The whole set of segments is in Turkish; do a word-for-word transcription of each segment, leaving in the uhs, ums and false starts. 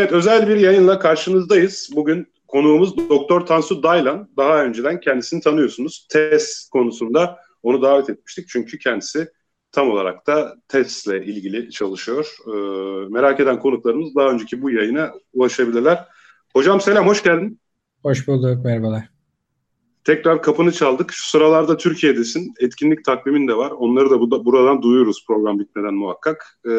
Evet, özel bir yayınla karşınızdayız. Bugün konuğumuz Doktor Tansu Daylan. Daha önceden kendisini tanıyorsunuz. TESS konusunda onu davet etmiştik. Çünkü kendisi tam olarak da TESS ile ilgili çalışıyor. Ee, merak eden konuklarımız daha önceki bu yayına ulaşabilirler. Hocam selam, hoş geldin. Hoş bulduk, merhabalar. Tekrar kapını çaldık. Şu sıralarda Türkiye'desin. Etkinlik takvimin de var. Onları da bu, buradan duyuyoruz program bitmeden muhakkak. Ee,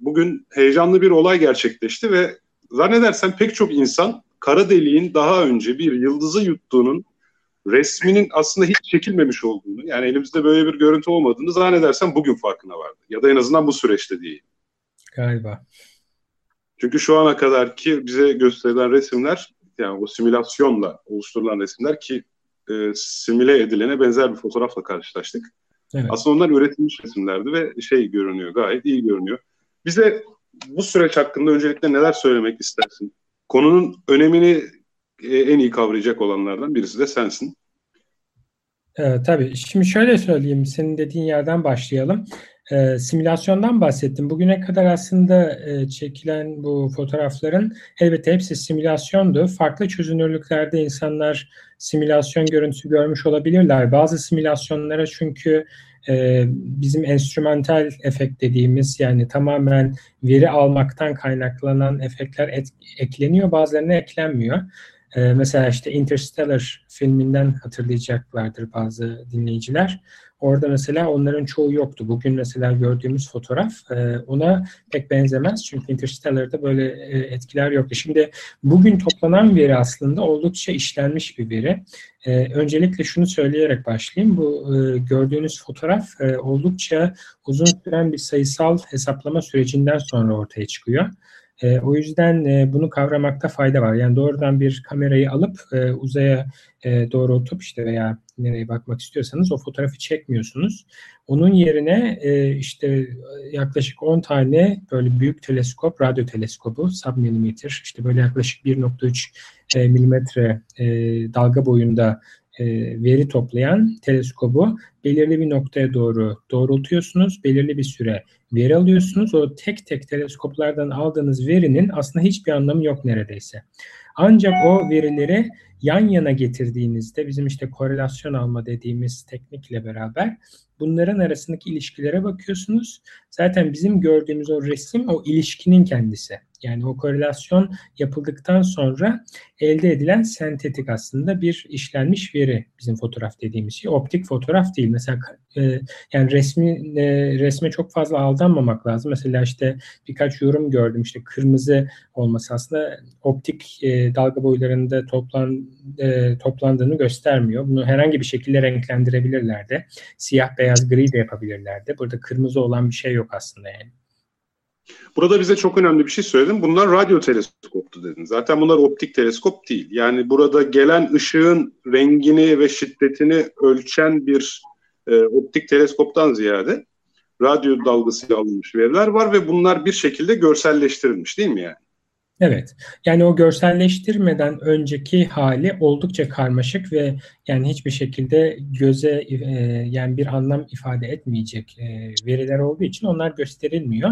bugün heyecanlı bir olay gerçekleşti ve zannedersem pek çok insan kara deliğin daha önce bir yıldızı yuttuğunun resminin aslında hiç çekilmemiş olduğunu, yani elimizde böyle bir görüntü olmadığını zannedersem bugün farkına vardı. Ya da en azından bu süreçte değil. Galiba. Çünkü şu ana kadarki bize gösterilen resimler, yani o simülasyonla oluşturulan resimler ki e, simüle edilene benzer bir fotoğrafla karşılaştık. Evet. Aslında onlar üretilmiş resimlerdi ve şey görünüyor, gayet iyi görünüyor. Bize bu süreç hakkında öncelikle neler söylemek istersin? Konunun önemini e, en iyi kavrayacak olanlardan birisi de sensin. E, tabii. Şimdi şöyle söyleyeyim, senin dediğin yerden başlayalım. E, simülasyondan bahsettim. Bugüne kadar aslında e, çekilen bu fotoğrafların elbette hepsi simülasyondu. Farklı çözünürlüklerde insanlar simülasyon görüntüsü görmüş olabilirler. Bazı simülasyonlara çünkü e, bizim enstrümantal efekt dediğimiz, yani tamamen veri almaktan kaynaklanan efektler et, ekleniyor, bazılarına eklenmiyor. E, mesela işte Interstellar filminden hatırlayacaklardır bazı dinleyiciler. Orada mesela onların çoğu yoktu. Bugün mesela gördüğümüz fotoğraf ona pek benzemez. Çünkü Interstellar'da böyle etkiler yoktu. Şimdi bugün toplanan veri aslında oldukça işlenmiş bir veri. Öncelikle şunu söyleyerek başlayayım. Bu gördüğünüz fotoğraf oldukça uzun süren bir sayısal hesaplama sürecinden sonra ortaya çıkıyor. E, o yüzden e, bunu kavramakta fayda var. Yani doğrudan bir kamerayı alıp e, uzaya e, doğrultup işte veya nereye bakmak istiyorsanız o fotoğrafı çekmiyorsunuz. Onun yerine e, işte yaklaşık on tane böyle büyük teleskop, radyo teleskobu, submillimeter, işte böyle yaklaşık bir nokta üç e, milimetre e, dalga boyunda e, veri toplayan teleskobu belirli bir noktaya doğru doğrultuyorsunuz, belirli bir süre veri alıyorsunuz. O tek tek teleskoplardan aldığınız verinin aslında hiçbir anlamı yok neredeyse. Ancak o verileri yan yana getirdiğinizde bizim işte korelasyon alma dediğimiz teknikle beraber bunların arasındaki ilişkilere bakıyorsunuz. Zaten bizim gördüğümüz o resim o ilişkinin kendisi. Yani o korelasyon yapıldıktan sonra elde edilen sentetik aslında bir işlenmiş veri, bizim fotoğraf dediğimiz şey. Optik fotoğraf değil. Mesela e, yani resmi e, resme çok fazla aldanmamak lazım. Mesela işte birkaç yorum gördüm, işte kırmızı olması aslında optik e, dalga boylarında toplan e, toplandığını göstermiyor. Bunu herhangi bir şekilde renklendirebilirlerdi. Siyah, beyaz, gri de yapabilirlerdi. Burada kırmızı olan bir şey yok aslında yani. Burada bize çok önemli bir şey söyledim. Bunlar radyo teleskoptu dedin. Zaten bunlar optik teleskop değil. Yani burada gelen ışığın rengini ve şiddetini ölçen bir e, optik teleskoptan ziyade radyo dalgasıyla alınmış veriler var ve bunlar bir şekilde görselleştirilmiş değil mi yani? Evet. Yani o görselleştirmeden önceki hali oldukça karmaşık ve yani hiçbir şekilde göze e, yani bir anlam ifade etmeyecek e, veriler olduğu için onlar gösterilmiyor.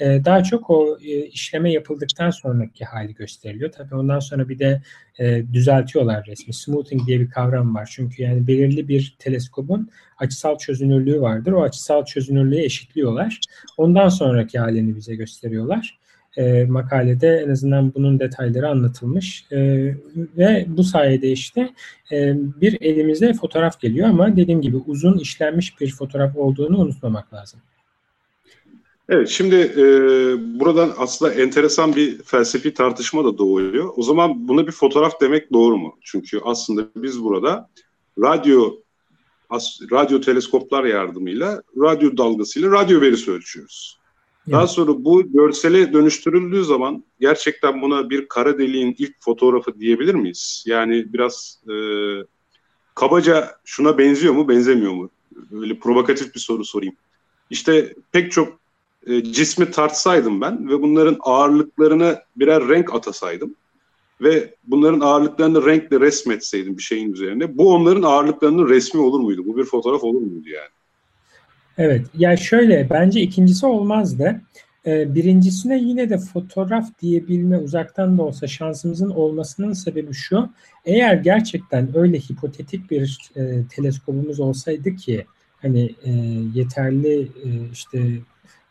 E, daha çok o e, işleme yapıldıktan sonraki hali gösteriliyor. Tabii ondan sonra bir de e, düzeltiyorlar resmi. Smoothing diye bir kavram var. Çünkü yani belirli bir teleskobun açısal çözünürlüğü vardır. O açısal çözünürlüğü eşitliyorlar. Ondan sonraki halini bize gösteriyorlar. E, makalede en azından bunun detayları anlatılmış e, ve bu sayede işte e, bir elimize fotoğraf geliyor ama dediğim gibi uzun işlenmiş bir fotoğraf olduğunu unutmamak lazım. Evet, şimdi e, buradan aslında enteresan bir felsefi tartışma da doğuyor. O zaman buna bir fotoğraf demek doğru mu? Çünkü aslında biz burada radyo as, radyo teleskoplar yardımıyla radyo dalgasıyla radyo verisi ölçüyoruz. Daha sonra bu görsele dönüştürüldüğü zaman gerçekten buna bir kara deliğin ilk fotoğrafı diyebilir miyiz? Yani biraz e, kabaca şuna benziyor mu, benzemiyor mu? Böyle provokatif bir soru sorayım. İşte pek çok e, cismi tartsaydım ben ve bunların ağırlıklarına birer renk atasaydım ve bunların ağırlıklarını renkle resmetseydim bir şeyin üzerine, bu onların ağırlıklarının resmi olur muydu? Bu bir fotoğraf olur muydu yani? Evet, yani şöyle, bence ikincisi olmazdı. Birincisine yine de fotoğraf diyebilme, uzaktan da olsa şansımızın olmasının sebebi şu: eğer gerçekten öyle hipotetik bir e, teleskobumuz olsaydı ki hani e, yeterli e, işte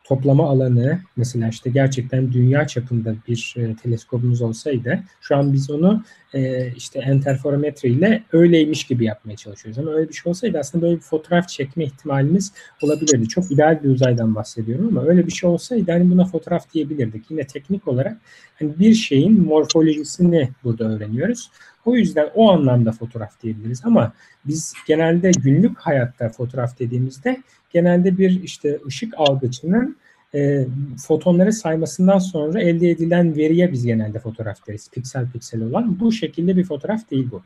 toplama alanı, mesela işte gerçekten dünya çapında bir e, teleskobumuz olsaydı, şu an biz onu e, işte enterferometre ile öyleymiş gibi yapmaya çalışıyoruz. Ama öyle bir şey olsaydı aslında böyle bir fotoğraf çekme ihtimalimiz olabilirdi. Çok ideal bir uzaydan bahsediyorum ama öyle bir şey olsaydı hani buna fotoğraf diyebilirdik. Yine teknik olarak hani bir şeyin morfolojisini burada öğreniyoruz. O yüzden o anlamda fotoğraf diyebiliriz ama biz genelde günlük hayatta fotoğraf dediğimizde genelde bir işte ışık algıcının e, fotonları saymasından sonra elde edilen veriye biz genelde fotoğraf deriz. Piksel piksel olan, bu şekilde bir fotoğraf değil bu.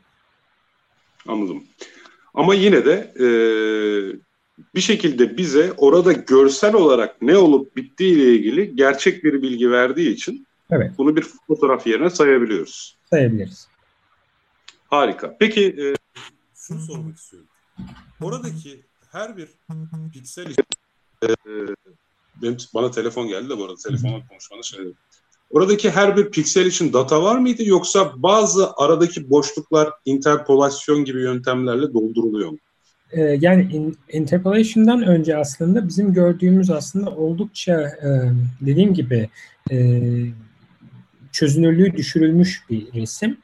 Anladım. Ama yine de e, bir şekilde bize orada görsel olarak ne olup bittiğiyle ilgili gerçek bir bilgi verdiği için evet, bunu bir fotoğraf yerine sayabiliyoruz. Sayabiliriz. Harika. Peki e, şunu sormak istiyorum. Oradaki her bir piksel için e, benim, bana telefon geldi de bu arada telefonla konuşmanı söyledim. Oradaki her bir piksel için data var mıydı, yoksa bazı aradaki boşluklar interpolasyon gibi yöntemlerle dolduruluyor mu? E, yani in, interpolation'dan önce aslında bizim gördüğümüz aslında oldukça e, dediğim gibi e, çözünürlüğü düşürülmüş bir resim.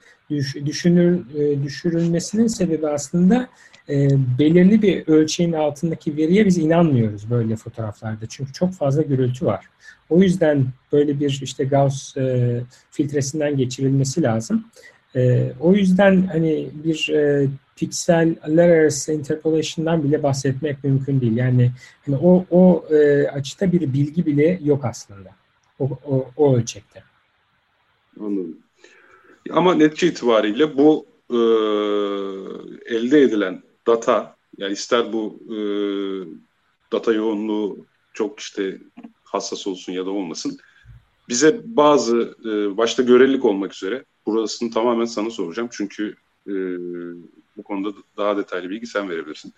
Düşünür, düşürülmesinin sebebi aslında e, belirli bir ölçeğin altındaki veriye biz inanmıyoruz böyle fotoğraflarda. Çünkü çok fazla gürültü var. O yüzden böyle bir işte Gauss e, filtresinden geçirilmesi lazım. E, o yüzden hani bir e, pikseller arası interpolation'dan bile bahsetmek mümkün değil. Yani hani o, o e, açıda bir bilgi bile yok aslında. O, o, o ölçekte. Anladım. Ama netice itibariyle bu e, elde edilen data, yani ister bu e, data yoğunluğu çok işte hassas olsun ya da olmasın, bize bazı e, başta görelilik olmak üzere, burasını tamamen sana soracağım çünkü e, bu konuda daha detaylı bilgi sen verebilirsin.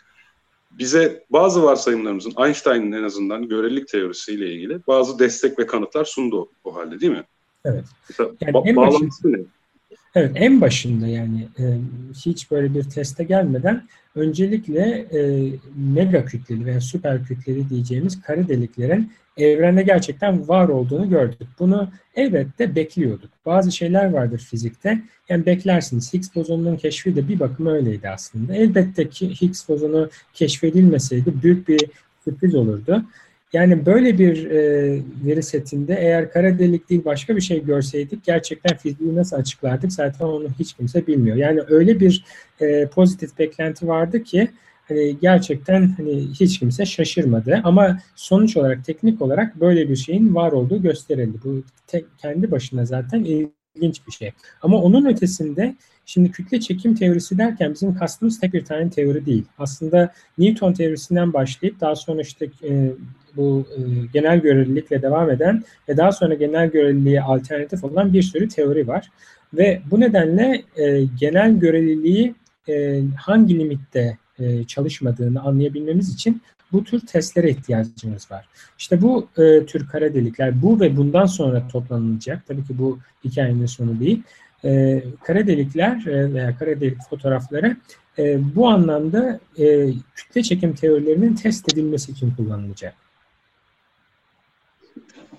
Bize bazı varsayımlarımızın, Einstein'ın en azından görelilik teorisiyle ilgili bazı destek ve kanıtlar sundu o halde, değil mi? Evet. Yani ba- en bağlantısı ne? Evet, en başında yani e, hiç böyle bir teste gelmeden öncelikle e, mega kütleli veya süper kütleli diyeceğimiz kara deliklerin evrende gerçekten var olduğunu gördük. Bunu elbette bekliyorduk. Bazı şeyler vardır fizikte. Yani beklersiniz. Higgs bozonunun keşfi de bir bakıma öyleydi aslında. Elbette ki Higgs bozonu keşfedilmeseydi büyük bir sürpriz olurdu. Yani böyle bir e, veri setinde eğer kara delik değil başka bir şey görseydik gerçekten fiziği nasıl açıklardık zaten onu hiç kimse bilmiyor. Yani öyle bir e, pozitif beklenti vardı ki hani gerçekten hani hiç kimse şaşırmadı. Ama sonuç olarak teknik olarak böyle bir şeyin var olduğu gösterildi. Bu tek, kendi başına zaten ilginç bir şey. Ama onun ötesinde şimdi kütle çekim teorisi derken bizim kastımız tek bir tane teori değil. Aslında Newton teorisinden başlayıp daha sonra işte e, bu e, genel görelilikle devam eden ve daha sonra genel göreliliğe alternatif olan bir sürü teori var. Ve bu nedenle e, genel göreliliği e, hangi limitte e, çalışmadığını anlayabilmemiz için bu tür testlere ihtiyacımız var. İşte bu e, tür kara delikler, bu ve bundan sonra toplanılacak, tabii ki bu hikayenin sonu değil, e, kara delikler e, veya kara delik fotoğrafları e, bu anlamda e, kütle çekim teorilerinin test edilmesi için kullanılacak.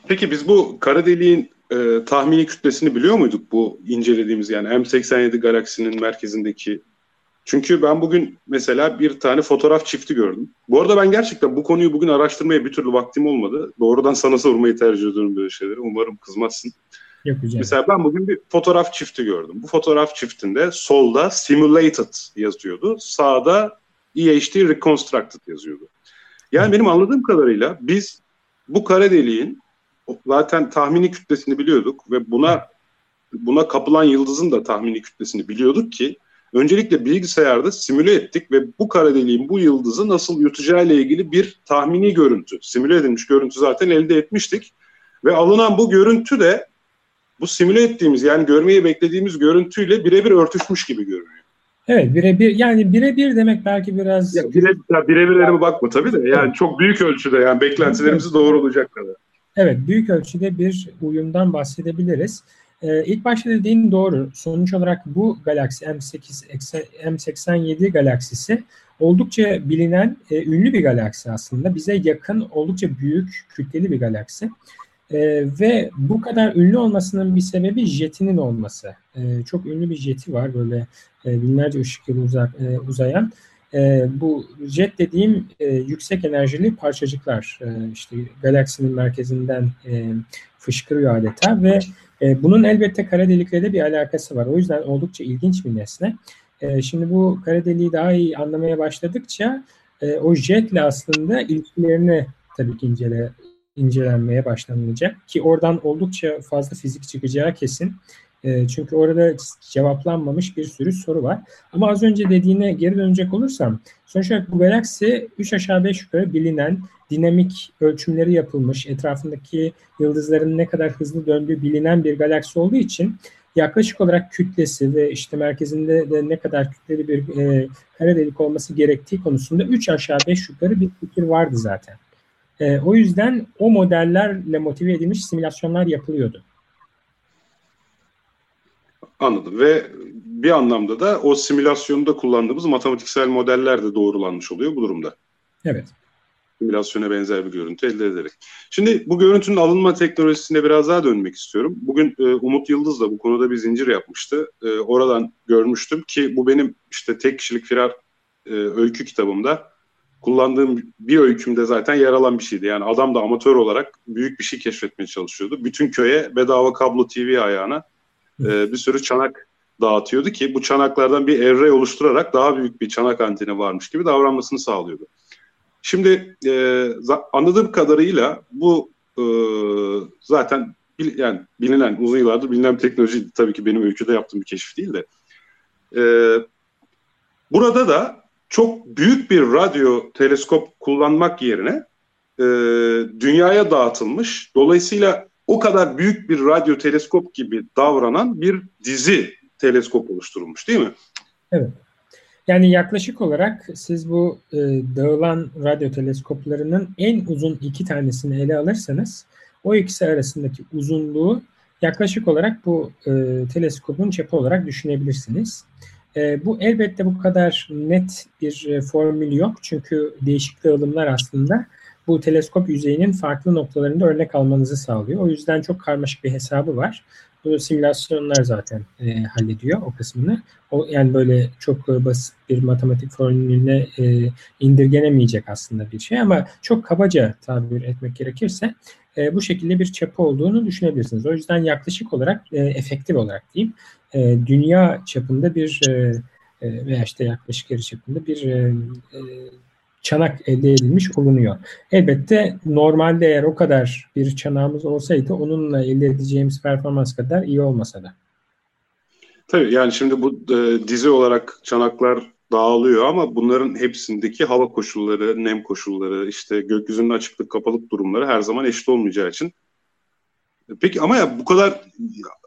Peki biz bu kara deliğin e, tahmini kütlesini biliyor muyduk bu incelediğimiz, yani M seksen yedi galaksinin merkezindeki? Çünkü ben bugün mesela bir tane fotoğraf çifti gördüm. Bu arada ben gerçekten bu konuyu bugün araştırmaya bir türlü vaktim olmadı. Doğrudan sana sormayı tercih ediyorum böyle şeyleri. Umarım kızmazsın. Yapacağım. Mesela ben bugün bir fotoğraf çifti gördüm. Bu fotoğraf çiftinde solda simulated yazıyordu. Sağda E H T reconstructed yazıyordu. Yani Hı. benim anladığım kadarıyla biz bu kara deliğin zaten tahmini kütlesini biliyorduk ve buna buna kapılan yıldızın da tahmini kütlesini biliyorduk ki öncelikle bilgisayarda simüle ettik ve bu kara deliğin bu yıldızı nasıl yutacağıyla ilgili bir tahmini görüntü, simüle edilmiş görüntü zaten elde etmiştik ve alınan bu görüntü de bu simüle ettiğimiz, yani görmeyi beklediğimiz görüntüyle birebir örtüşmüş gibi görünüyor. Evet, birebir, yani birebir demek belki biraz... Ya birebirlerime bakma tabii de, yani çok büyük ölçüde, yani beklentilerimizi doğrulayacak kadar. Evet, büyük ölçüde bir uyumdan bahsedebiliriz. Ee, ilk başta dediğin doğru. Sonuç olarak bu galaksi M sekiz, M seksen yedi galaksisi oldukça bilinen, e, ünlü bir galaksi aslında. Bize yakın, oldukça büyük, kütleli bir galaksi. E, ve bu kadar ünlü olmasının bir sebebi jetinin olması. E, çok ünlü bir jeti var, böyle e, binlerce ışık yılı uzak, e, uzayan. E, bu jet dediğim e, yüksek enerjili parçacıklar e, işte galaksinin merkezinden e, fışkırıyor adeta ve e, bunun elbette kara delikle de bir alakası var. O yüzden oldukça ilginç bir nesne. E, şimdi bu kara deliği daha iyi anlamaya başladıkça e, o jetle aslında ilişkilerini tabii ki incele, incelenmeye başlanılacak ki oradan oldukça fazla fizik çıkacağı kesin. Çünkü orada cevaplanmamış bir sürü soru var. Ama az önce dediğine geri dönecek olursam, sonuç olarak bu galaksi üç aşağı beş yukarı bilinen, dinamik ölçümleri yapılmış, etrafındaki yıldızların ne kadar hızlı döndüğü bilinen bir galaksi olduğu için yaklaşık olarak kütlesi ve işte merkezinde de ne kadar kütleli bir e, kara delik olması gerektiği konusunda üç aşağı beş yukarı bir fikir vardı zaten. E, o yüzden o modellerle motive edilmiş simülasyonlar yapılıyordu. Anladım ve bir anlamda da o simülasyonda kullandığımız matematiksel modeller de doğrulanmış oluyor bu durumda. Evet. Simülasyona benzer bir görüntü elde ederek. Şimdi bu görüntünün alınma teknolojisine biraz daha dönmek istiyorum. Bugün e, Umut Yıldız da bu konuda bir zincir yapmıştı. E, oradan görmüştüm ki bu benim işte tek kişilik firar e, öykü kitabımda kullandığım bir öykümde zaten yer alan bir şeydi. Yani adam da amatör olarak büyük bir şey keşfetmeye çalışıyordu. Bütün köye bedava kablo T V ayağına bir sürü çanak dağıtıyordu ki bu çanaklardan bir evre oluşturarak daha büyük bir çanak anteni varmış gibi davranmasını sağlıyordu. Şimdi e, anladığım kadarıyla bu e, zaten bil, yani bilinen, uzun yıllardır bilinen teknoloji, tabii ki benim öyküde yaptığım bir keşif değil de e, burada da çok büyük bir radyo teleskop kullanmak yerine e, dünyaya dağıtılmış, dolayısıyla o kadar büyük bir radyo teleskop gibi davranan bir dizi teleskop oluşturulmuş, değil mi? Evet. Yani yaklaşık olarak siz bu e, dağılan radyo teleskoplarının en uzun iki tanesini ele alırsanız o ikisi arasındaki uzunluğu yaklaşık olarak bu e, teleskopun çapı olarak düşünebilirsiniz. E, bu elbette bu kadar net bir e, formül yok çünkü değişik dağılımlar aslında bu teleskop yüzeyinin farklı noktalarında örnek almanızı sağlıyor. O yüzden çok karmaşık bir hesabı var. Bu simülasyonlar zaten e, hallediyor o kısmını. O, yani böyle çok e, basit bir matematik formülüne e, indirgenemeyecek aslında bir şey. Ama çok kabaca tabir etmek gerekirse e, bu şekilde bir çapı olduğunu düşünebilirsiniz. O yüzden yaklaşık olarak, e, efektif olarak diyeyim, e, dünya çapında bir e, e, veya işte yaklaşık yarı çapında bir e, e, çanak elde edilmiş olunuyor. Elbette normalde eğer o kadar bir çanağımız olsaydı onunla elde edeceğimiz performans kadar iyi olmasa da. Tabii yani şimdi bu e, dizi olarak çanaklar dağılıyor ama bunların hepsindeki hava koşulları, nem koşulları, işte gökyüzünün açıklık kapalık durumları her zaman eşit olmayacağı için. Peki ama ya bu kadar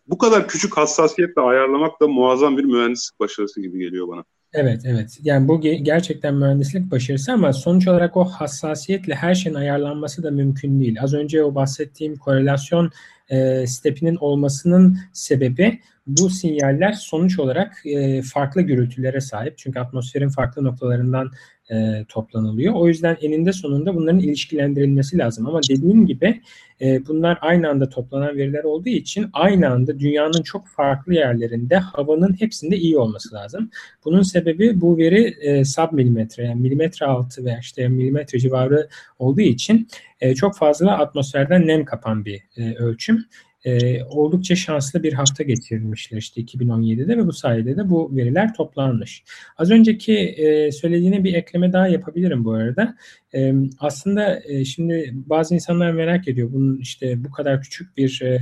bu kadar küçük hassasiyetle ayarlamak da muazzam bir mühendislik başarısı gibi geliyor bana. Evet, evet. Yani bu gerçekten mühendislik başarısı ama sonuç olarak o hassasiyetle her şeyin ayarlanması da mümkün değil. Az önce o bahsettiğim korelasyon e, stepinin olmasının sebebi bu sinyaller sonuç olarak e, farklı gürültülere sahip. Çünkü atmosferin farklı noktalarından e, toplanılıyor. O yüzden eninde sonunda bunların ilişkilendirilmesi lazım. Ama dediğim gibi e, bunlar aynı anda toplanan veriler olduğu için aynı anda dünyanın çok farklı yerlerinde havanın hepsinde iyi olması lazım. Bunun sebebi bu veri e, sub milimetre yani milimetre altı veya işte milimetre civarı olduğu için e, çok fazla atmosferden nem kapan bir e, ölçüm. Ee, oldukça şanslı bir hafta geçirmişler işte iki bin on yedide ve bu sayede de bu veriler toplanmış. Az önceki e, söylediğine bir ekleme daha yapabilirim bu arada. E, aslında e, şimdi bazı insanlar merak ediyor bunun işte bu kadar küçük bir e,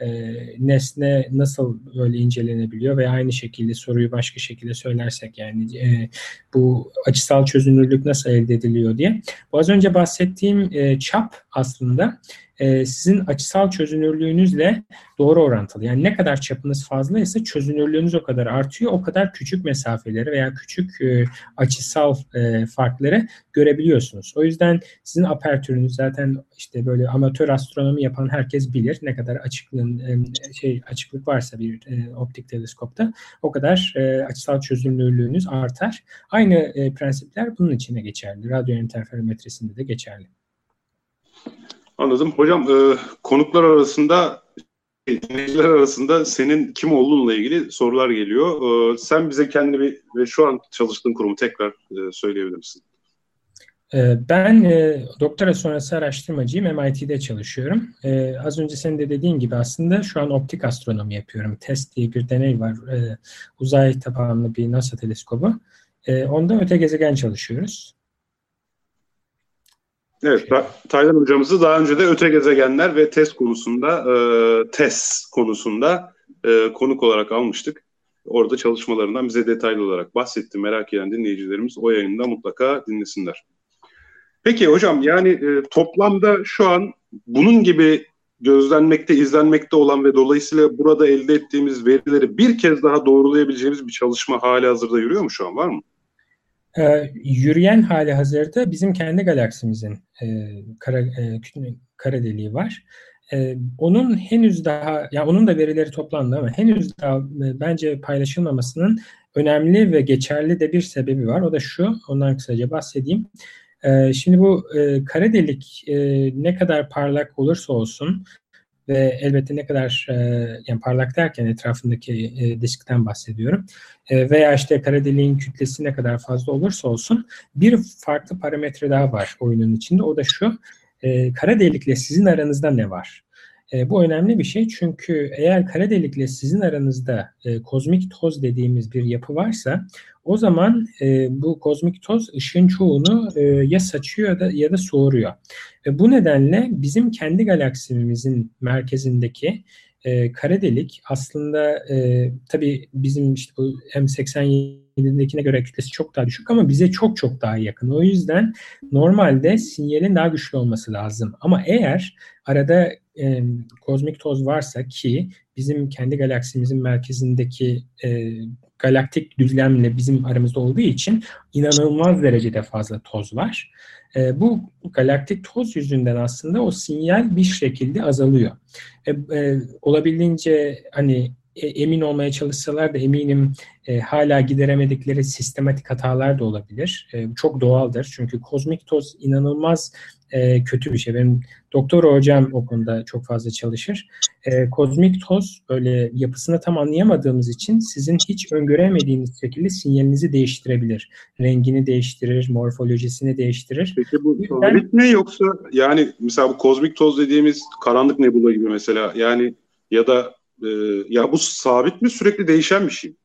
e, nesne nasıl böyle incelenebiliyor ve aynı şekilde soruyu başka şekilde söylersek yani e, bu açısal çözünürlük nasıl elde ediliyor diye. Bu az önce bahsettiğim e, çap aslında e, sizin açısal çözünürlüğünüzle doğru orantılı. Yani ne kadar çapınız fazlaysa çözünürlüğünüz o kadar artıyor. O kadar küçük mesafeleri veya küçük e, açısal e, farkları görebiliyorsunuz. yapıyorsunuz. O yüzden sizin apertürünüz zaten işte böyle amatör astronomi yapan herkes bilir. Ne kadar açıklığın şey açıklık varsa bir optik teleskopta o kadar açısal çözünürlüğünüz artar. Aynı prensipler bunun içine geçerli. Radyo interferometresinde de geçerli. Anladım. Hocam e, konuklar arasında, dinleyiciler arasında senin kim olduğunla ilgili sorular geliyor. E, sen bize kendini bir, ve şu an çalıştığın kurumu tekrar e, söyleyebilir misin? E, ben e, doktora sonrası araştırmacıyım. M I T'de çalışıyorum. E, az önce senin de dediğin gibi aslında şu an optik astronomi yapıyorum. TESS diye bir deney var. E, uzay tabanlı bir NASA teleskobu. E, onda öte gezegen çalışıyoruz. Evet, Taylan hocamızı daha önce de öte gezegenler ve TESS konusunda, e, TESS konusunda e, konuk olarak almıştık. Orada çalışmalarından bize detaylı olarak bahsetti. Merak eden dinleyicilerimiz o yayında mutlaka dinlesinler. Peki hocam, yani e, toplamda şu an bunun gibi gözlenmekte, izlenmekte olan ve dolayısıyla burada elde ettiğimiz verileri bir kez daha doğrulayabileceğimiz bir çalışma hali hazırda yürüyor mu şu an, var mı? Ee, yürüyen hali hazırda bizim kendi galaksimizin e, kara, e, kara deliği var. E, onun henüz daha, yani onun da verileri toplandı ama henüz daha e, bence paylaşılmamasının önemli ve geçerli de bir sebebi var. O da şu, ondan kısaca bahsedeyim. E, şimdi bu e, kara delik e, ne kadar parlak olursa olsun ve elbette ne kadar e, yani parlak derken etrafındaki e, diskten bahsediyorum. E, veya işte kara deliğin kütlesi ne kadar fazla olursa olsun bir farklı parametre daha var oyunun içinde. O da şu, e, kara delikle sizin aranızda ne var? E, bu önemli bir şey çünkü eğer kara delikle sizin aranızda e, kozmik toz dediğimiz bir yapı varsa o zaman e, bu kozmik toz ışığın çoğunu e, ya saçıyor ya da, ya da soğuruyor. E, bu nedenle bizim kendi galaksimizin merkezindeki e, kara delik aslında e, tabii bizim işte bu M seksen yedidekine göre kütlesi çok daha düşük ama bize çok çok daha yakın. O yüzden normalde sinyalin daha güçlü olması lazım. Ama eğer arada E, kozmik toz varsa ki bizim kendi galaksimizin merkezindeki e, galaktik düzlemle bizim aramızda olduğu için inanılmaz derecede fazla toz var. E, bu galaktik toz yüzünden aslında o sinyal bir şekilde azalıyor. E, e, olabildiğince hani emin olmaya çalışsalar da eminim e, hala gideremedikleri sistematik hatalar da olabilir. E, çok doğaldır. Çünkü kozmik toz inanılmaz e, kötü bir şey. Benim doktor hocam o konuda çok fazla çalışır. E, kozmik toz böyle yapısını tam anlayamadığımız için sizin hiç öngöremediğiniz şekilde sinyalinizi değiştirebilir. Rengini değiştirir, morfolojisini değiştirir. Peki bu solit mi yoksa yani mesela bu kozmik toz dediğimiz karanlık nebula gibi mesela yani ya da ya bu sabit mi? Sürekli değişen bir şey mi?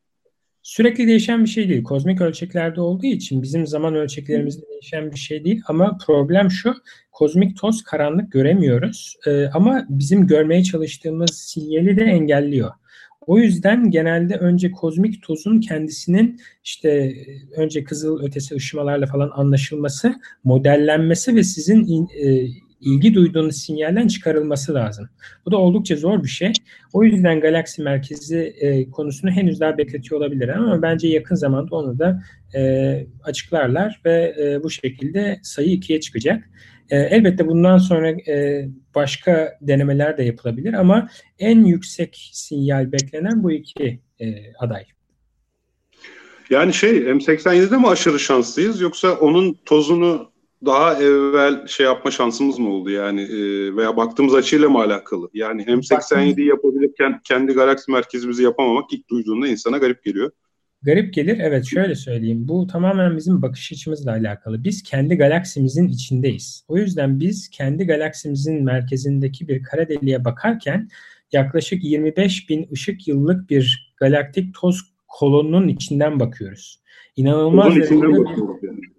Sürekli değişen bir şey değil. Kozmik ölçeklerde olduğu için bizim zaman ölçeklerimizde değişen bir şey değil. Ama problem şu, kozmik toz karanlık göremiyoruz. Ee, ama bizim görmeye çalıştığımız sinyali de engelliyor. O yüzden genelde önce kozmik tozun kendisinin işte önce kızıl ötesi ışımalarla falan anlaşılması, modellenmesi ve sizin in, e, ilgi duyduğunuz sinyalden çıkarılması lazım. Bu da oldukça zor bir şey. O yüzden galaksi merkezi e, konusunu henüz daha bekletiyor olabilir ama bence yakın zamanda onu da e, açıklarlar ve e, bu şekilde sayı ikiye çıkacak. E, elbette bundan sonra e, başka denemeler de yapılabilir ama en yüksek sinyal beklenen bu iki e, aday. Yani şey M seksen yedide mi aşırı şanslıyız yoksa onun tozunu daha evvel şey yapma şansımız mı oldu yani e, veya baktığımız açıyla mı alakalı? Yani M seksen yediyi yapabilirken kendi galaksi merkezimizi yapamamak ilk duyduğunda insana garip geliyor. Garip gelir. Evet, şöyle söyleyeyim. Bu tamamen bizim bakış açımızla alakalı. Biz kendi galaksimizin içindeyiz. O yüzden biz kendi galaksimizin merkezindeki bir kara deliğe bakarken yaklaşık yirmi beş bin ışık yıllık bir galaktik toz kolonunun içinden bakıyoruz. İnanılmaz derecede.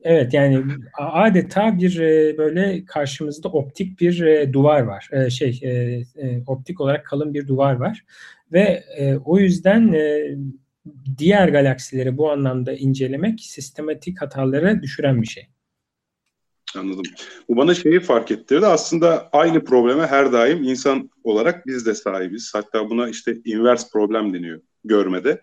Evet, yani adeta bir e, böyle karşımızda optik bir e, duvar var. E, şey e, e, optik olarak kalın bir duvar var ve e, o yüzden e, diğer galaksileri bu anlamda incelemek sistematik hataları düşüren bir şey. Anladım. Bu bana şeyi fark ettirdi. Aslında aynı probleme her daim insan olarak biz de sahibiz. Hatta buna işte inverse problem deniyor görmede.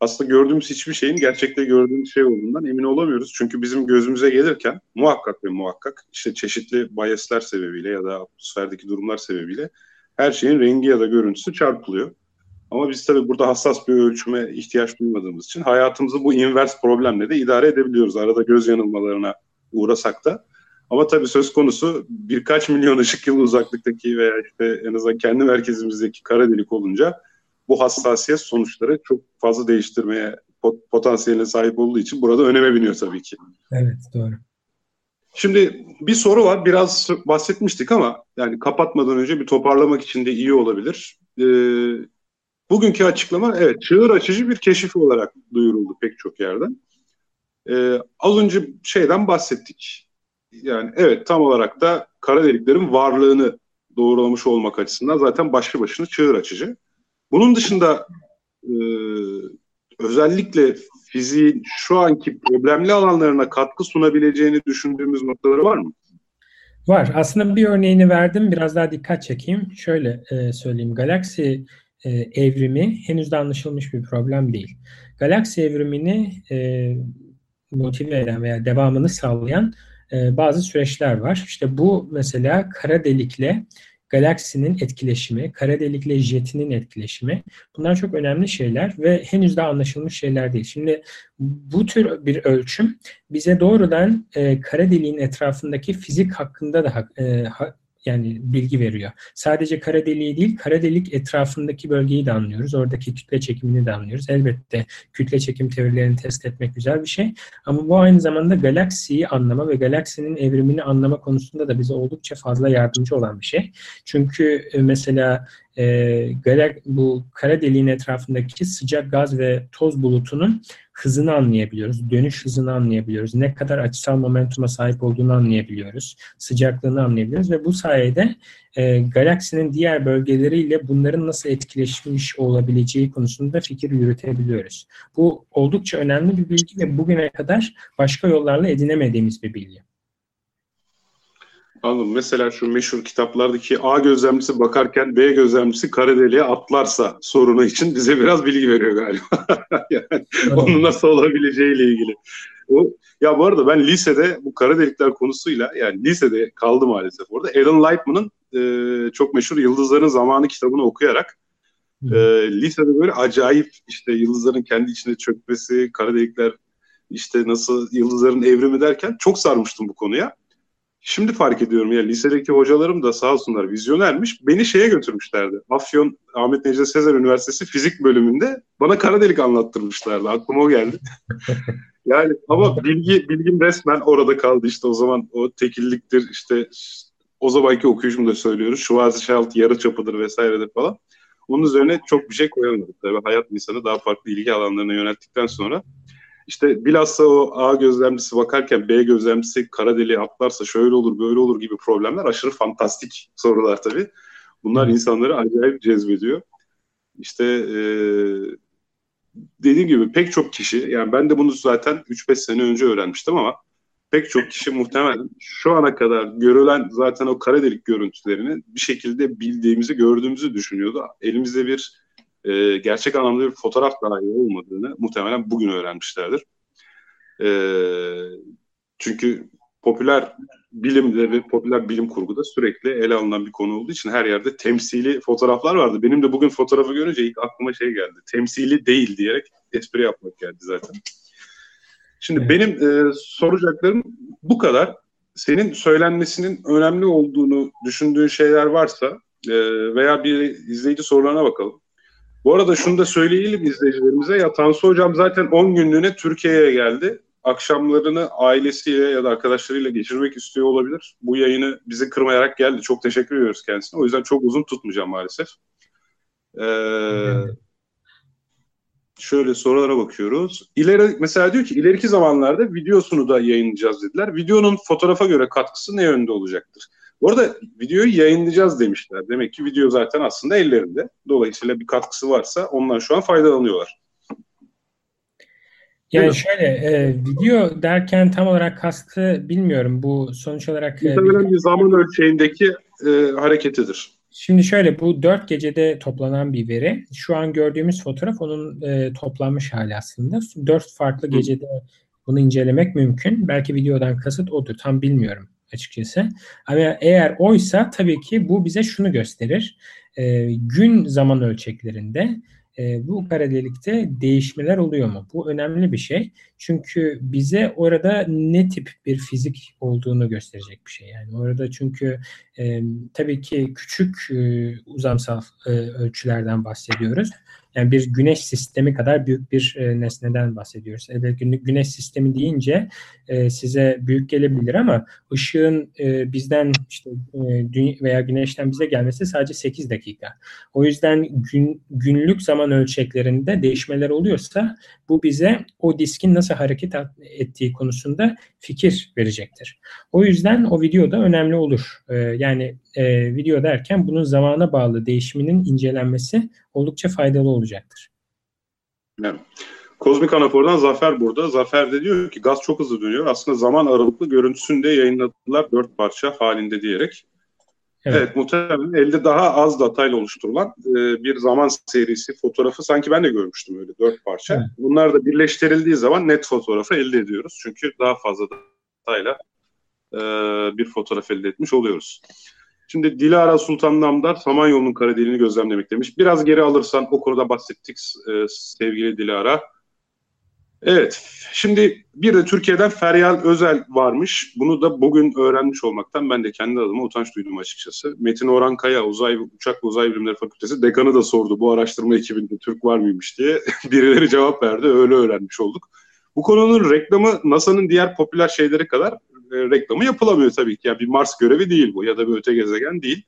aslında gördüğümüz hiçbir şeyin gerçekte gördüğümüz şey olduğundan emin olamıyoruz. Çünkü bizim gözümüze gelirken muhakkak ve muhakkak işte çeşitli biasler sebebiyle ya da atmosferdeki durumlar sebebiyle her şeyin rengi ya da görüntüsü çarpılıyor. Ama biz tabii burada hassas bir ölçüme ihtiyaç duymadığımız için hayatımızı bu inverse problemle de idare edebiliyoruz. Arada göz yanılmalarına uğrasak da. Ama tabii söz konusu birkaç milyon ışık yılı uzaklıktaki veya işte en azından kendi merkezimizdeki kara delik olunca bu hassasiyet sonuçları çok fazla değiştirmeye pot- potansiyeline sahip olduğu için burada öneme biniyor tabii ki. Evet, doğru. Şimdi bir soru var, biraz bahsetmiştik ama yani kapatmadan önce bir toparlamak için de iyi olabilir. Ee, bugünkü açıklama evet çığır açıcı bir keşif olarak duyuruldu pek çok yerden. Ee, az önce şeyden bahsettik. Yani evet tam olarak da kara deliklerin varlığını doğrulamış olmak açısından zaten başlı başına çığır açıcı. Bunun dışında e, özellikle fiziğin şu anki problemli alanlarına katkı sunabileceğini düşündüğümüz noktaları var mı? Var. Aslında bir örneğini verdim. Biraz daha dikkat çekeyim. Şöyle e, söyleyeyim. Galaksi e, evrimi henüz de anlaşılmış bir problem değil. Galaksi evrimini e, motive eden veya devamını sağlayan e, bazı süreçler var. İşte bu mesela kara delikle galaksinin etkileşimi, kara delikle jetinin etkileşimi. Bunlar çok önemli şeyler ve henüz daha anlaşılmış şeyler değil. Şimdi bu tür bir ölçüm bize doğrudan e, kara deliğin etrafındaki fizik hakkında da e, ha, yani bilgi veriyor. Sadece kara deliği değil, kara delik etrafındaki bölgeyi de anlıyoruz. Oradaki kütle çekimini de anlıyoruz. Elbette kütle çekim teorilerini test etmek güzel bir şey. Ama bu aynı zamanda galaksiyi anlama ve galaksinin evrimini anlama konusunda da bize oldukça fazla yardımcı olan bir şey. Çünkü mesela E, bu kara deliğin etrafındaki sıcak gaz ve toz bulutunun hızını anlayabiliyoruz. Dönüş hızını anlayabiliyoruz. Ne kadar açısal momentuma sahip olduğunu anlayabiliyoruz. Sıcaklığını anlayabiliyoruz ve bu sayede e, galaksinin diğer bölgeleriyle bunların nasıl etkileşmiş olabileceği konusunda fikir yürütebiliyoruz. Bu oldukça önemli bir bilgi ve bugüne kadar başka yollarla edinemediğimiz bir bilgi. Anladım. Mesela şu meşhur kitaplardaki A gözlemcisi bakarken B gözlemcisi kara deliğe atlarsa sorunu için bize biraz bilgi veriyor galiba. Yani onun nasıl olabileceğiyle ilgili. O, ya bu arada ben lisede bu kara delikler konusuyla yani lisede kaldı maalesef orada. Alan Lightman'ın e, çok meşhur Yıldızların Zamanı kitabını okuyarak e, lisede böyle acayip işte yıldızların kendi içine çökmesi, kara delikler işte nasıl yıldızların evrimi derken çok sarmıştım bu konuya. Şimdi fark ediyorum ya lisedeki hocalarım da sağ olsunlar vizyonermiş. Beni şeye götürmüşlerdi. Afyon Ahmet Necdet Sezer Üniversitesi fizik bölümünde bana kara delik anlattırmışlardı. Aklıma o geldi. Yani ama bilgi bilgim resmen orada kaldı işte o zaman o tekilliktir işte o zamanki okuyuşumda söylüyoruz. Schwarzschild yarı çapıdır vesairedir falan. Onun üzerine çok bir şey koyamadık tabii. Hayat insanı daha farklı ilgi alanlarına yönelttikten sonra İşte bilhassa o A gözlemcisi bakarken B gözlemcisi kara deliğe atlarsa şöyle olur böyle olur gibi problemler aşırı fantastik sorular tabii. Bunlar insanları acayip cezbediyor. İşte ee, dediğim gibi pek çok kişi yani ben de bunu zaten üç beş sene önce öğrenmiştim ama pek çok kişi muhtemelen şu ana kadar görülen zaten o kara delik görüntülerini bir şekilde bildiğimizi gördüğümüzü düşünüyordu. Elimizde bir Ee, gerçek anlamda bir fotoğraf dahi olmadığını muhtemelen bugün öğrenmişlerdir. Ee, çünkü popüler bilimde ve popüler bilim kurguda sürekli ele alınan bir konu olduğu için her yerde temsili fotoğraflar vardı. Benim de bugün fotoğrafı görünce ilk aklıma şey geldi. Temsili değil diyerek espri yapmak geldi zaten. Şimdi evet. Benim e, soracaklarım bu kadar. Senin söylenmesinin önemli olduğunu düşündüğün şeyler varsa e, veya bir izleyici sorularına bakalım. Bu arada şunu da söyleyelim izleyicilerimize. Ya Tansu Hocam zaten on günlüğüne Türkiye'ye geldi. Akşamlarını ailesiyle ya da arkadaşlarıyla geçirmek istiyor olabilir. Bu yayını bizi kırmayarak geldi. Çok teşekkür ediyoruz kendisine. O yüzden çok uzun tutmayacağım maalesef. Ee, evet. Şöyle sorulara bakıyoruz. İleri, mesela diyor ki ileriki zamanlarda videosunu da yayınlayacağız dediler. Videonun fotoğrafa göre katkısı ne yönde olacaktır? Bu arada videoyu yayınlayacağız demişler. Demek ki video zaten aslında ellerinde. Dolayısıyla bir katkısı varsa ondan şu an faydalanıyorlar. Yani şöyle e, video derken tam olarak kastı bilmiyorum. Bu sonuç olarak... E, bir zaman ölçeğindeki e, hareketidir. Şimdi şöyle, bu dört gecede toplanan bir veri. Şu an gördüğümüz fotoğraf onun e, toplanmış hali aslında. Dört farklı Hı. gecede bunu incelemek mümkün. Belki videodan kasıt odur. Tam bilmiyorum açıkçası. Ama eğer oysa tabii ki bu bize şunu gösterir. E, gün zaman ölçeklerinde e, bu paralellikte değişmeler oluyor mu? Bu önemli bir şey. Çünkü bize orada ne tip bir fizik olduğunu gösterecek bir şey. Yani orada çünkü e, tabii ki küçük e, uzamsal e, ölçülerden bahsediyoruz. Yani bir güneş sistemi kadar büyük bir e, nesneden bahsediyoruz. Evet, güneş sistemi deyince e, size büyük gelebilir ama ışığın e, bizden işte e, veya güneşten bize gelmesi sadece sekiz dakika. O yüzden gün, günlük zaman ölçeklerinde değişmeler oluyorsa bu bize o diskin nasıl hareket ettiği konusunda fikir verecektir. O yüzden o videoda önemli olur. E, yani e, video derken bunun zamana bağlı değişiminin incelenmesi oldukça faydalı olacaktır. Evet. Kozmik Anafor'dan Zafer burada. Zafer de diyor ki gaz çok hızlı dönüyor. Aslında zaman aralıklı görüntüsünü de yayınladılar dört parça halinde diyerek. Evet, evet muhtemelen elde daha az datayla oluşturulan e, bir zaman serisi fotoğrafı sanki ben de görmüştüm öyle dört parça. Evet. Bunlar da birleştirildiği zaman net fotoğrafı elde ediyoruz. Çünkü daha fazla datayla e, bir fotoğraf elde etmiş oluyoruz. Şimdi Dilara Sultan Namdar Samanyolu'nun kara deliğini gözlemlemek demiş. Biraz geri alırsan o konuda bahsettik e, sevgili Dilara. Evet, şimdi bir de Türkiye'den Feryal Özel varmış. Bunu da bugün öğrenmiş olmaktan ben de kendi adıma utanç duydum açıkçası. Metin Orankaya Uzay Uçak ve Uzay Bilimleri Fakültesi dekanı da sordu bu araştırma ekibinde Türk var mıymış diye. Birileri cevap verdi, öyle öğrenmiş olduk. Bu konunun reklamı NASA'nın diğer popüler şeyleri kadar reklamı yapılamıyor tabii ki. Yani bir Mars görevi değil bu ya da bir öte gezegen değil.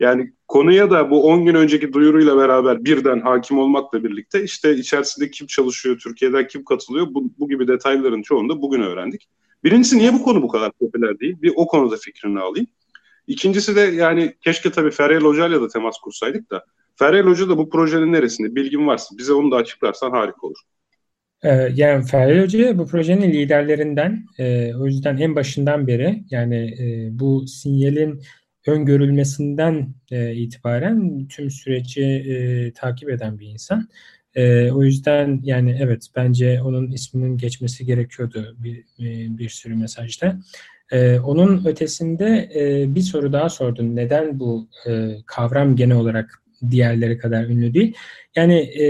Yani konuya da bu on gün önceki duyuruyla beraber birden hakim olmakla birlikte işte içerisinde kim çalışıyor, Türkiye'den kim katılıyor bu, bu gibi detayların çoğunu da bugün öğrendik. Birincisi niye bu konu bu kadar popüler değil? Bir o konuda fikrini alayım. İkincisi de yani keşke tabii Feryal Hoca'yla da temas kursaydık da Feryal Hoca da bu projenin neresinde bilgin varsa bize onu da açıklarsan harika olur. Yani Feryal Hoca bu projenin liderlerinden, e, o yüzden en başından beri yani e, bu sinyalin öngörülmesinden e, itibaren tüm süreci e, takip eden bir insan. E, o yüzden yani evet bence onun isminin geçmesi gerekiyordu bir, e, bir sürü mesajda. E, onun ötesinde e, bir soru daha sordun. Neden bu e, kavram genel olarak diğerleri kadar ünlü değil? Yani e,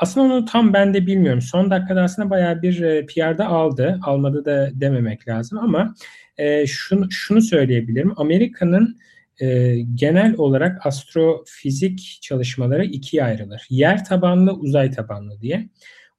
aslında onu tam ben de bilmiyorum. Son dakikada aslında bayağı bir e, P R'da aldı. Almadı da dememek lazım ama e, şunu, şunu söyleyebilirim. Amerika'nın e, genel olarak astrofizik çalışmaları ikiye ayrılır. Yer tabanlı, uzay tabanlı diye.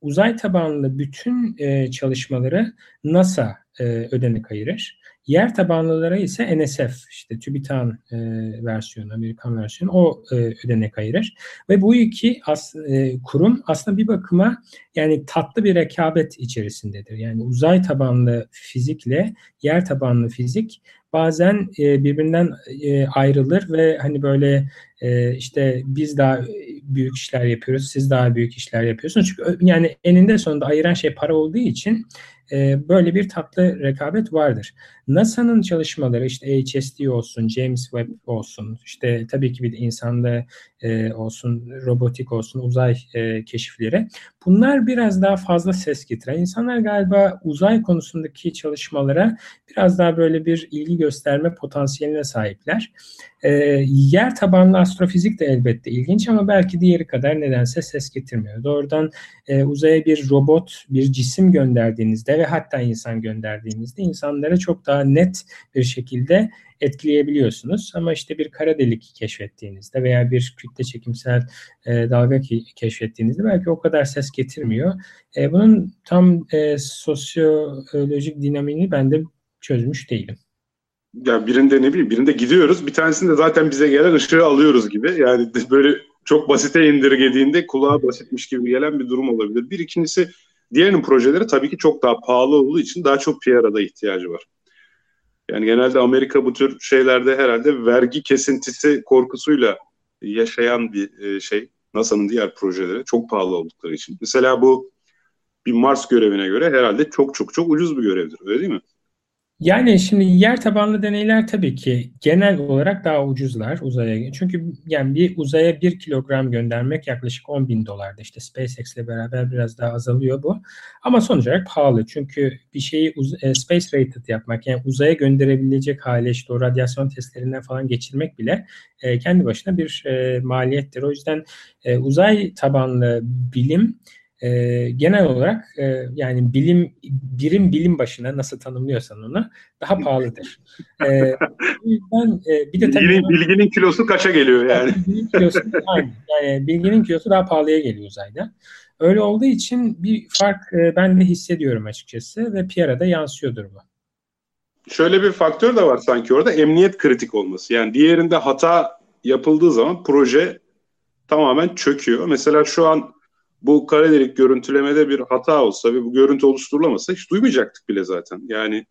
Uzay tabanlı bütün e, çalışmaları NASA e, ödenek ayırır. Yer tabanlılara ise N S F, işte TÜBİTAK'ın e, versiyonu, Amerikan versiyonu o e, ödenek ayırır. Ve bu iki as, e, kurum aslında bir bakıma yani tatlı bir rekabet içerisindedir. Yani uzay tabanlı fizikle yer tabanlı fizik bazen e, birbirinden e, ayrılır ve hani böyle e, işte biz daha büyük işler yapıyoruz, siz daha büyük işler yapıyorsunuz. Çünkü yani eninde sonunda ayıran şey para olduğu için böyle bir tatlı rekabet vardır. NASA'nın çalışmaları işte H S T olsun, James Webb olsun, işte tabii ki bir de insanda olsun, robotik olsun, uzay keşifleri. Bunlar biraz daha fazla ses getiren. İnsanlar galiba uzay konusundaki çalışmalara biraz daha böyle bir ilgi gösterme potansiyeline sahipler. Yer tabanlı astrofizik de elbette ilginç ama belki diğeri kadar nedense ses getirmiyor. Doğrudan uzaya bir robot, bir cisim gönderdiğinizde ve hatta insan gönderdiğinizde insanlara çok daha net bir şekilde etkileyebiliyorsunuz. Ama işte bir kara delik keşfettiğinizde veya bir kütle çekimsel e, dalga keşfettiğinizde belki o kadar ses getirmiyor. E, bunun tam e, sosyolojik dinamiğini ben de çözmüş değilim. Ya birinde ne bileyim, birinde gidiyoruz, bir tanesinde zaten bize gelen ışığı alıyoruz gibi. Yani böyle çok basite indirgediğinde kulağa basitmiş gibi gelen bir durum olabilir. Bir ikincisi diğerinin projeleri tabii ki çok daha pahalı olduğu için daha çok P R'a ihtiyacı var. Yani genelde Amerika bu tür şeylerde herhalde vergi kesintisi korkusuyla yaşayan bir şey. NASA'nın diğer projeleri çok pahalı oldukları için. Mesela bu bir Mars görevine göre herhalde çok çok çok ucuz bir görevdir, öyle değil mi? Yani şimdi yer tabanlı deneyler tabii ki genel olarak daha ucuzlar uzaya. Çünkü yani bir uzaya bir kilogram göndermek yaklaşık on bin dolardı. İşte SpaceX ile beraber biraz daha azalıyor bu. Ama sonuç olarak pahalı. Çünkü bir şeyi uz- space rated yapmak, yani uzaya gönderebilecek hale, işte o radyasyon testlerinden falan geçirmek bile e, kendi başına bir e, maliyettir. O yüzden e, uzay tabanlı bilim Ee, genel olarak e, yani bilim birim bilim başına nasıl tanımlıyorsan onu daha pahalıdır. Ee, o yüzden e, bir de tabii bilginin, bilginin kilosu kaça geliyor yani? Bilginin kilosu, yani, yani bilginin kilosu daha pahalıya geliyor uzayda. Öyle olduğu için bir fark e, ben de hissediyorum açıkçası ve P R'a da yansıyordur bu. Şöyle bir faktör de var sanki orada, emniyet kritik olması. Yani diğerinde hata yapıldığı zaman proje tamamen çöküyor. Mesela şu an bu kara delik görüntülemede bir hata olsa ve bu görüntü oluşturulamasa hiç duymayacaktık bile zaten. Yani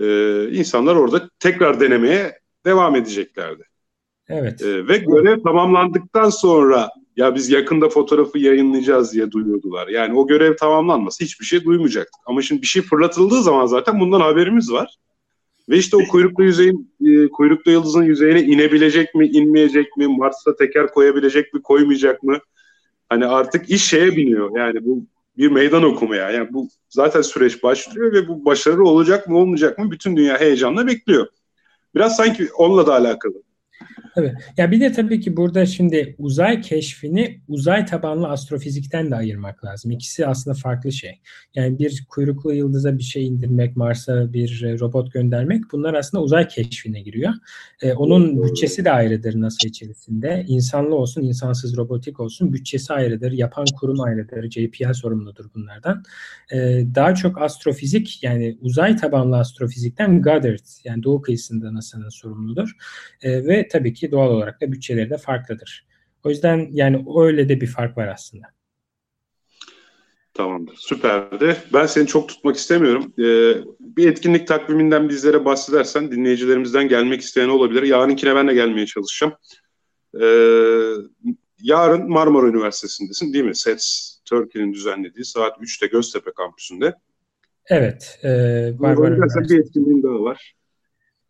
e, insanlar orada tekrar denemeye devam edeceklerdi. Evet. E, ve görev tamamlandıktan sonra ya biz yakında fotoğrafı yayınlayacağız diye duyuyordular. Yani o görev tamamlanmasa hiçbir şey duymayacaktık. Ama şimdi bir şey fırlatıldığı zaman zaten bundan haberimiz var. Ve işte o kuyruklu yüzeyin, e, kuyruklu yıldızın yüzeyine inebilecek mi, inmeyecek mi, Mars'a teker koyabilecek mi, koymayacak mı? Hani artık iş şeye biniyor. Yani bu bir meydan okumaya. Yani bu zaten süreç başlıyor ve bu başarılı olacak mı olmayacak mı bütün dünya heyecanla bekliyor. Biraz sanki onunla da alakalı. Tabii. Ya bir de tabii ki burada şimdi uzay keşfini uzay tabanlı astrofizikten de ayırmak lazım. İkisi aslında farklı şey. Yani bir kuyruklu yıldıza bir şey indirmek, Mars'a bir robot göndermek, bunlar aslında uzay keşfine giriyor. Ee, onun bütçesi de ayrıdır NASA içerisinde. İnsanlı olsun, insansız robotik olsun bütçesi ayrıdır. Yapan kurum ayrıdır. J P L sorumludur bunlardan. Ee, daha çok astrofizik, yani uzay tabanlı astrofizikten Goddard, yani Doğu kıyısında NASA'nın sorumludur. Ee, ve tabii ki doğal olarak da bütçeleri de farklıdır. O yüzden yani öyle de bir fark var aslında. Tamamdır. Süperdi. Ben seni çok tutmak istemiyorum. Ee, bir etkinlik takviminden bizlere bahsedersen, dinleyicilerimizden gelmek isteyen olabilir. Yarınkine ben de gelmeye çalışacağım. Ee, yarın Marmara Üniversitesi'ndesin değil mi? TESS, Türkiye'nin düzenlediği saat üçte Göztepe kampüsünde. Evet. E, Marmara Üniversitesi. Bir etkinliğim daha var.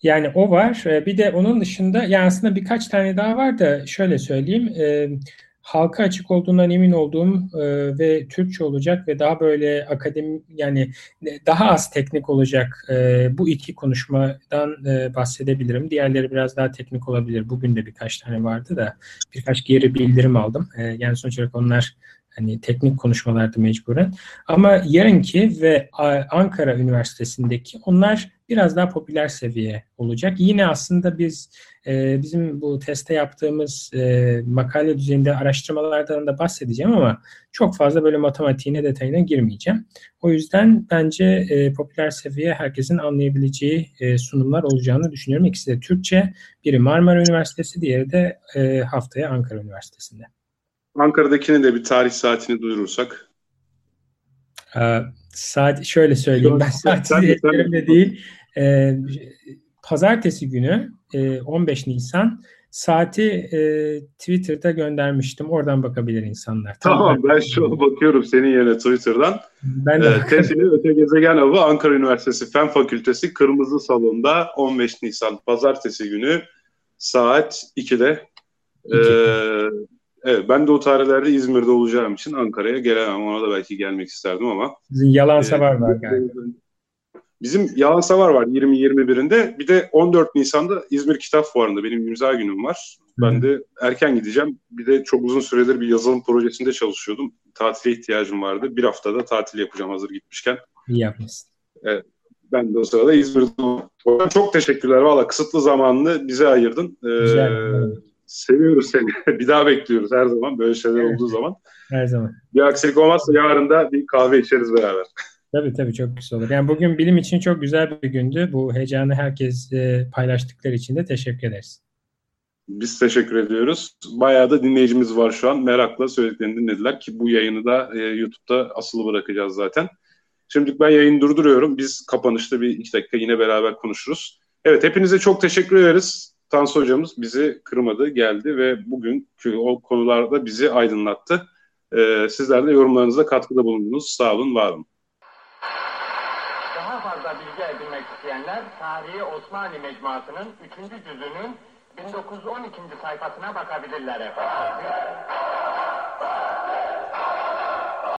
Yani o var. Bir de onun dışında ya aslında birkaç tane daha var da şöyle söyleyeyim. E, halka açık olduğundan emin olduğum e, ve Türkçe olacak ve daha böyle akademik, yani daha az teknik olacak e, bu iki konuşmadan e, bahsedebilirim. Diğerleri biraz daha teknik olabilir. Bugün de birkaç tane vardı da birkaç geri bildirim aldım. E, yani sonuç olarak onlar hani teknik konuşmalardı mecburen. Ama yarınki ve Ankara Üniversitesi'ndeki onlar biraz daha popüler seviye olacak. Yine aslında biz e, bizim bu TESS'te yaptığımız e, makale düzeyinde araştırmalardan da bahsedeceğim ama çok fazla böyle matematiğine, detayına girmeyeceğim. O yüzden bence e, popüler seviye herkesin anlayabileceği e, sunumlar olacağını düşünüyorum. İkisi de Türkçe, biri Marmara Üniversitesi, diğeri de e, haftaya Ankara Üniversitesi'nde. Ankara'dakini de bir tarih saatini duyurursak. Ee, saat şöyle söyleyeyim, ben saati yeterimde değil. Ee, Pazartesi günü e, on beş Nisan saati e, Twitter'da göndermiştim. Oradan bakabilir insanlar. Tamam, tamam ben şu bakıyorum senin yerine Twitter'dan. Ben de ee, TESS'in Öte Gezegen Avı Ankara Üniversitesi Fen Fakültesi Kırmızı Salon'da on beş Nisan Pazartesi günü saat ikide. ikide. E, Evet, ben de o tarihlerde İzmir'de olacağım için Ankara'ya gelemem. Ona da belki gelmek isterdim ama. Sizin yalan savar e, var galiba. Bizim yalan savar var yirmi yirmi birinde. Bir de on dört Nisan'da İzmir Kitap Fuarı'nda benim imza günüm var. Ben Hı. de erken gideceğim. Bir de çok uzun süredir bir yazılım projesinde çalışıyordum. Tatile ihtiyacım vardı. Bir haftada tatil yapacağım hazır gitmişken. İyi yapmışsın. Evet. Ben de o sırada İzmir'de. Çok teşekkürler. Valla kısıtlı zamanını bize ayırdın. Ee, Güzel. Seviyoruz seni. Bir daha bekliyoruz her zaman. Böyle şeyler evet. olduğu zaman. Her zaman. Bir aksilik olmazsa yarın da bir kahve içeriz beraber. Tabii tabii çok güzel olur. Yani bugün bilim için çok güzel bir gündü. Bu heyecanı herkes paylaştıkları için de teşekkür ederiz. Biz teşekkür ediyoruz. Bayağı da dinleyicimiz var şu an. Merakla söylediklerini dinlediler ki bu yayını da e, YouTube'da asılı bırakacağız zaten. Şimdilik ben yayını durduruyorum. Biz kapanışta bir iki dakika yine beraber konuşuruz. Evet, hepinize çok teşekkür ederiz. Tansu hocamız bizi kırmadı, geldi ve bugünkü o konularda bizi aydınlattı. Ee, sizler de yorumlarınızda katkıda bulundunuz. Sağ olun, var olun. Daha fazla bilgi edinmek isteyenler Tarihi Osmanlı Mecmuası'nın üçüncü cüzünün bin dokuz yüz on ikinci sayfasına bakabilirler efendim.